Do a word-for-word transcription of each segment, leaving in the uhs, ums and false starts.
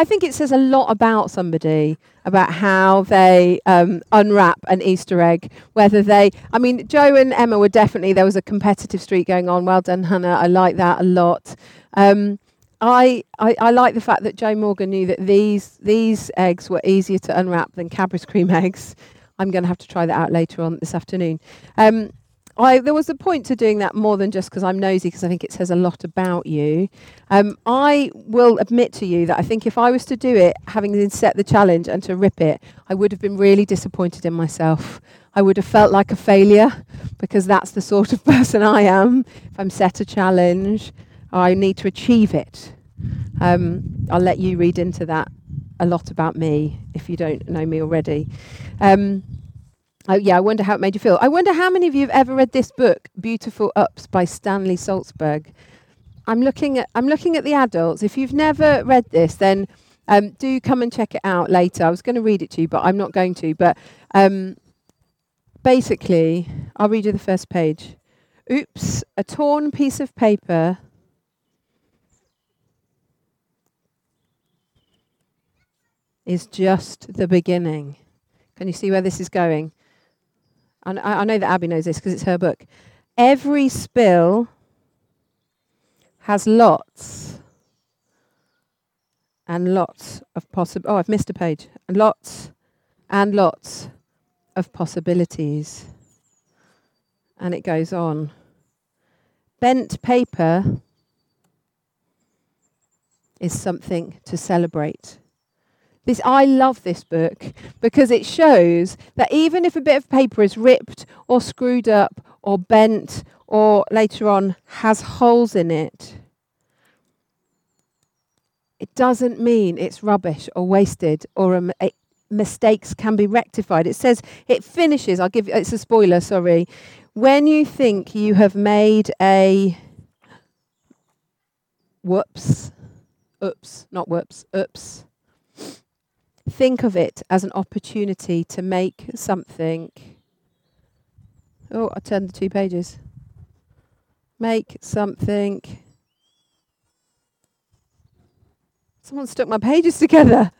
I think it says a lot about somebody, about how they um, unwrap an Easter egg, whether they, I mean, Joe and Emma were definitely, there was a competitive streak going on. Well done, Hannah. I like that a lot. Um, I, I, I like the fact that Joe Morgan knew that these these eggs were easier to unwrap than Cadbury's cream eggs. I'm going to have to try that out later on this afternoon. Um, I, there was a point to doing that more than just because I'm nosy, because I think it says a lot about you. Um, I will admit to you that I think if I was to do it, having set the challenge and to rip it, I would have been really disappointed in myself. I would have felt like a failure, because that's the sort of person I am. If I'm set a challenge, I need to achieve it. Um, I'll let you read into that a lot about me if you don't know me already. Um, oh yeah, I wonder how it made you feel. I wonder how many of you have ever read this book, Beautiful Ups by Stanley Salzberg. I'm looking at I'm looking at the adults. If you've never read this, then um, do come and check it out later. I was going to read it to you, but I'm not going to. But um, basically, I'll read you the first page. Oops, a torn piece of paper. Is just the beginning. Can you see where this is going? And I, I know that Abby knows this because it's her book. Every spill has lots and lots of possible. Oh, I've missed a page. Lots and lots of possibilities. And it goes on. Bent paper is something to celebrate. This, I love this book because it shows that even if a bit of paper is ripped or screwed up or bent or later on has holes in it, it doesn't mean it's rubbish or wasted or a, a, mistakes can be rectified. It says it finishes. I'll give you, it's a spoiler, sorry. When you think you have made a whoops, oops, not whoops, oops. Think of it as an opportunity to make something. Oh, I turned the two pages. Make something. Someone stuck my pages together.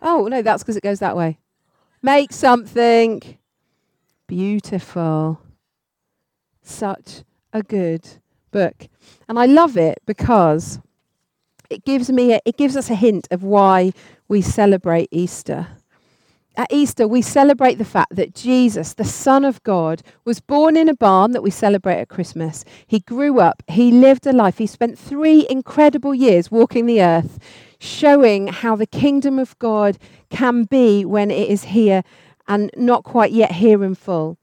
Oh, no, that's because it goes that way. Make something beautiful. Such a good book. And I love it because It gives me a, it gives us a hint of why we celebrate Easter. At Easter, we celebrate the fact that Jesus, the Son of God, was born in a barn that we celebrate at Christmas. He grew up. He lived a life. He spent three incredible years walking the earth, showing how the kingdom of God can be when it is here and not quite yet here in full.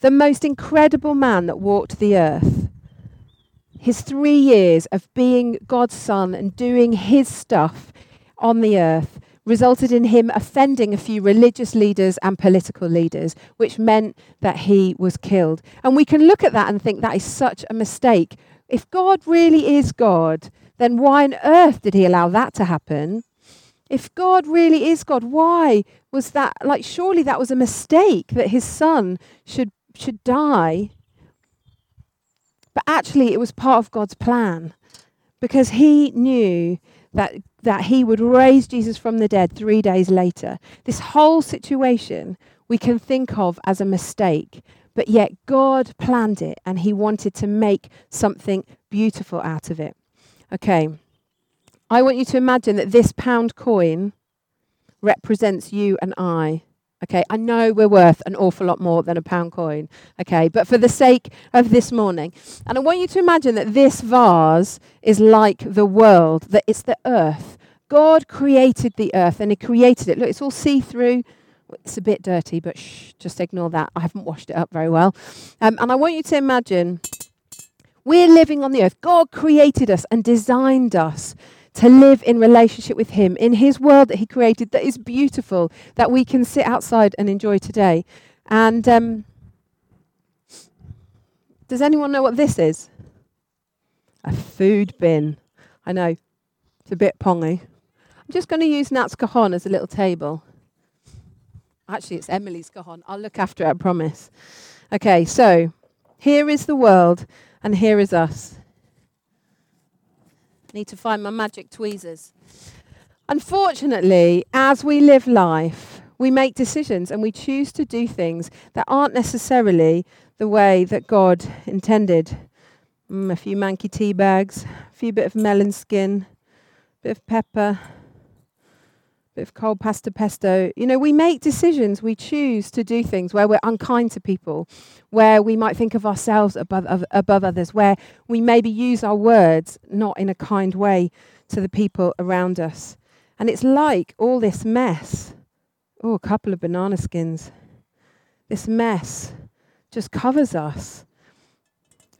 The most incredible man that walked the earth. His three years of being God's son and doing his stuff on the earth resulted in him offending a few religious leaders and political leaders, which meant that he was killed. And we can look at that and think that is such a mistake. If God really is God, then why on earth did he allow that to happen? If God really is God, why was that? Like, surely that was a mistake that his son should should die. But actually, it was part of God's plan, because he knew that that he would raise Jesus from the dead three days later. This whole situation we can think of as a mistake, but yet God planned it and he wanted to make something beautiful out of it. Okay, I want you to imagine that this pound coin represents you and I. Okay, I know we're worth an awful lot more than a pound coin, okay, but for the sake of this morning. And I want you to imagine that this vase is like the world, that it's the earth. God created the earth and he created it. Look, it's all see-through. It's a bit dirty, but shh, just ignore that. I haven't washed it up very well. Um, and I want you to imagine we're living on the earth. God created us and designed us to live in relationship with him, in his world that he created that is beautiful, that we can sit outside and enjoy today. And um, does anyone know what this is? A food bin. I know, it's a bit pongy. I'm just going to use Nat's cajon as a little table. Actually, it's Emily's cajon. I'll look after it, I promise. Okay, so here is the world and here is us. need to find my magic tweezers. Unfortunately, as we live life, we make decisions and we choose to do things that aren't necessarily the way that God intended. Mm, a few manky tea bags, a few bit of melon skin, a bit of pepper, a bit of cold pasta pesto. You know, we make decisions, we choose to do things where we're unkind to people, where we might think of ourselves above, of, above others, where we maybe use our words not in a kind way to the people around us. And it's like all this mess, oh, a couple of banana skins, this mess just covers us.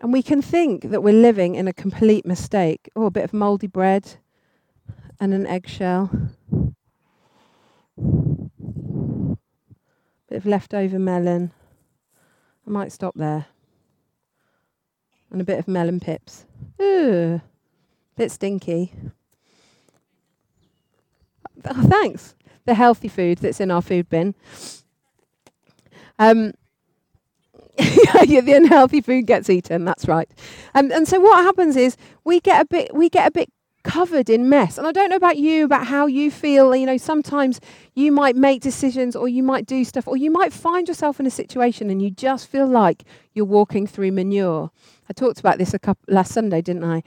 And we can think that we're living in a complete mistake. Oh, a bit of mouldy bread and an eggshell. A bit of leftover melon. I might stop there. And a bit of melon pips. Ooh, bit stinky. Oh, thanks. The healthy food that's in our food bin. Um, yeah, the unhealthy food gets eaten. That's right. And and so what happens is we get a bit we get a bit covered in mess. And I don't know about you, about how you feel. You know, sometimes you might make decisions, or you might do stuff, or you might find yourself in a situation and you just feel like you're walking through manure. I talked about this a couple last Sunday, didn't I?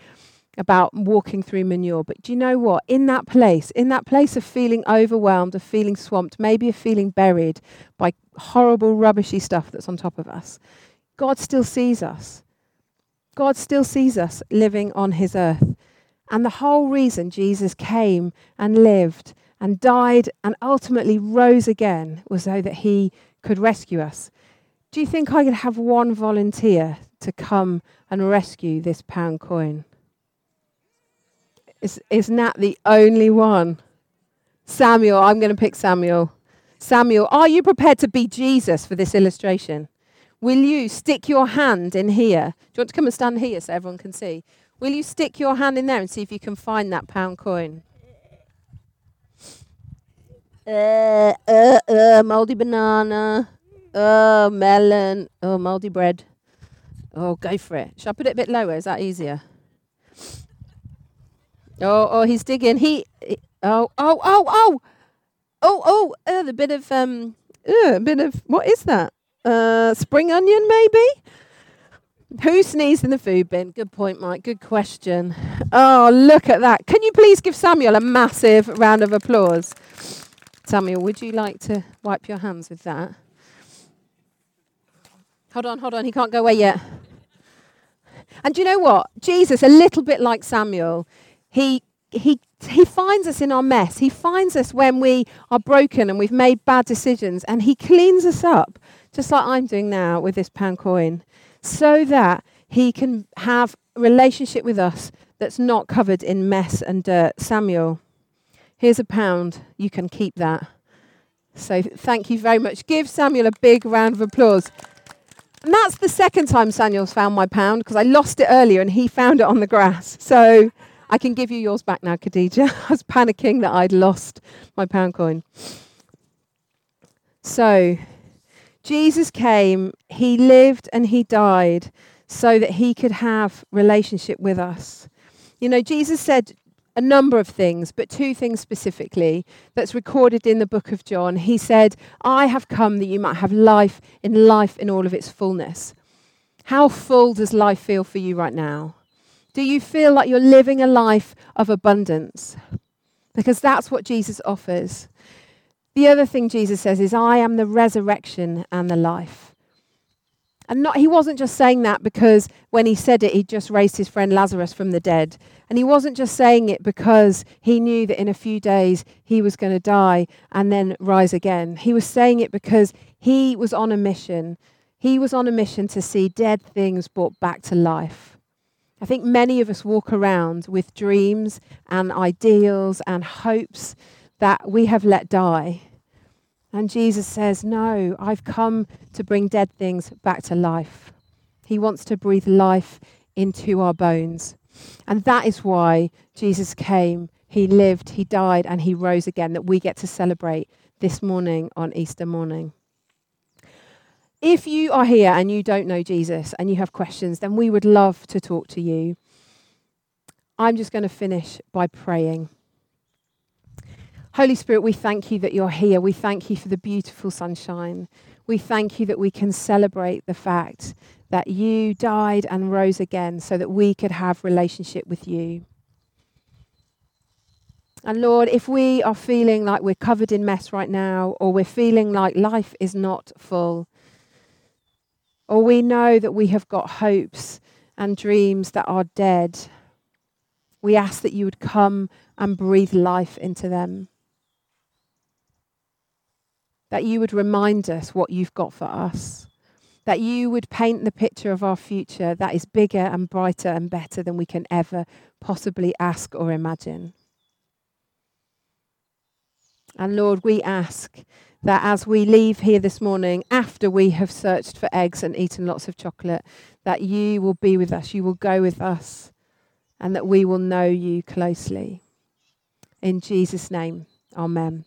About walking through manure. But do you know what? In that place, in that place of feeling overwhelmed, of feeling swamped, maybe of feeling buried by horrible, rubbishy stuff that's on top of us, God still sees us. God still sees us living on his earth. And the whole reason Jesus came and lived and died and ultimately rose again was so that he could rescue us. Do you think I could have one volunteer to come and rescue this pound coin? Is is Nat the only one? Samuel, I'm going to pick Samuel. Samuel, are you prepared to be Jesus for this illustration? Will you stick your hand in here? Do you want to come and stand here so everyone can see? Will you stick your hand in there and see if you can find that pound coin? Uh, uh, uh, mouldy banana. Oh, melon. Oh, mouldy bread. Oh, go for it. Should I put it a bit lower? Is that easier? Oh, oh, he's digging. He, oh, oh, oh, oh, oh, oh, uh, the bit of, um, uh, a bit of, what is that? Uh, spring onion, maybe? Who sneezed in the food bin? Good point, Mike. Good question. Oh, look at that. Can you please give Samuel a massive round of applause? Samuel, would you like to wipe your hands with that? Hold on, hold on. He can't go away yet. And do you know what? Jesus, a little bit like Samuel, He he he finds us in our mess. He finds us when we are broken and we've made bad decisions, and he cleans us up, just like I'm doing now with this pound coin, so that he can have a relationship with us that's not covered in mess and dirt. Samuel, here's a pound. You can keep that. So thank you very much. Give Samuel a big round of applause. And that's the second time Samuel's found my pound, because I lost it earlier and he found it on the grass. So I can give you yours back now, Khadija. I was panicking that I'd lost my pound coin. So, Jesus came, he lived and he died so that he could have relationship with us. You know, Jesus said a number of things, but two things specifically that's recorded in the book of John. He said, I have come that you might have life in life in all of its fullness. How full does life feel for you right now? Do you feel like you're living a life of abundance? Because that's what Jesus offers. The other thing Jesus says is, I am the resurrection and the life. And not, he wasn't just saying that because when he said it, he just raised his friend Lazarus from the dead. And he wasn't just saying it because he knew that in a few days he was going to die and then rise again. He was saying it because he was on a mission. He was on a mission to see dead things brought back to life. I think many of us walk around with dreams and ideals and hopes that we have let die. And Jesus says, no, I've come to bring dead things back to life. He wants to breathe life into our bones. And that is why Jesus came, he lived, he died, and he rose again, that we get to celebrate this morning on Easter morning. If you are here and you don't know Jesus and you have questions, then we would love to talk to you. I'm just going to finish by praying. Holy Spirit, we thank you that you're here. We thank you for the beautiful sunshine. We thank you that we can celebrate the fact that you died and rose again so that we could have relationship with you. And Lord, if we are feeling like we're covered in mess right now, or we're feeling like life is not full, or we know that we have got hopes and dreams that are dead, we ask that you would come and breathe life into them. That you would remind us what you've got for us. That you would paint the picture of our future that is bigger and brighter and better than we can ever possibly ask or imagine. And Lord, we ask that as we leave here this morning, after we have searched for eggs and eaten lots of chocolate, that you will be with us, you will go with us, and that we will know you closely. In Jesus' name, amen.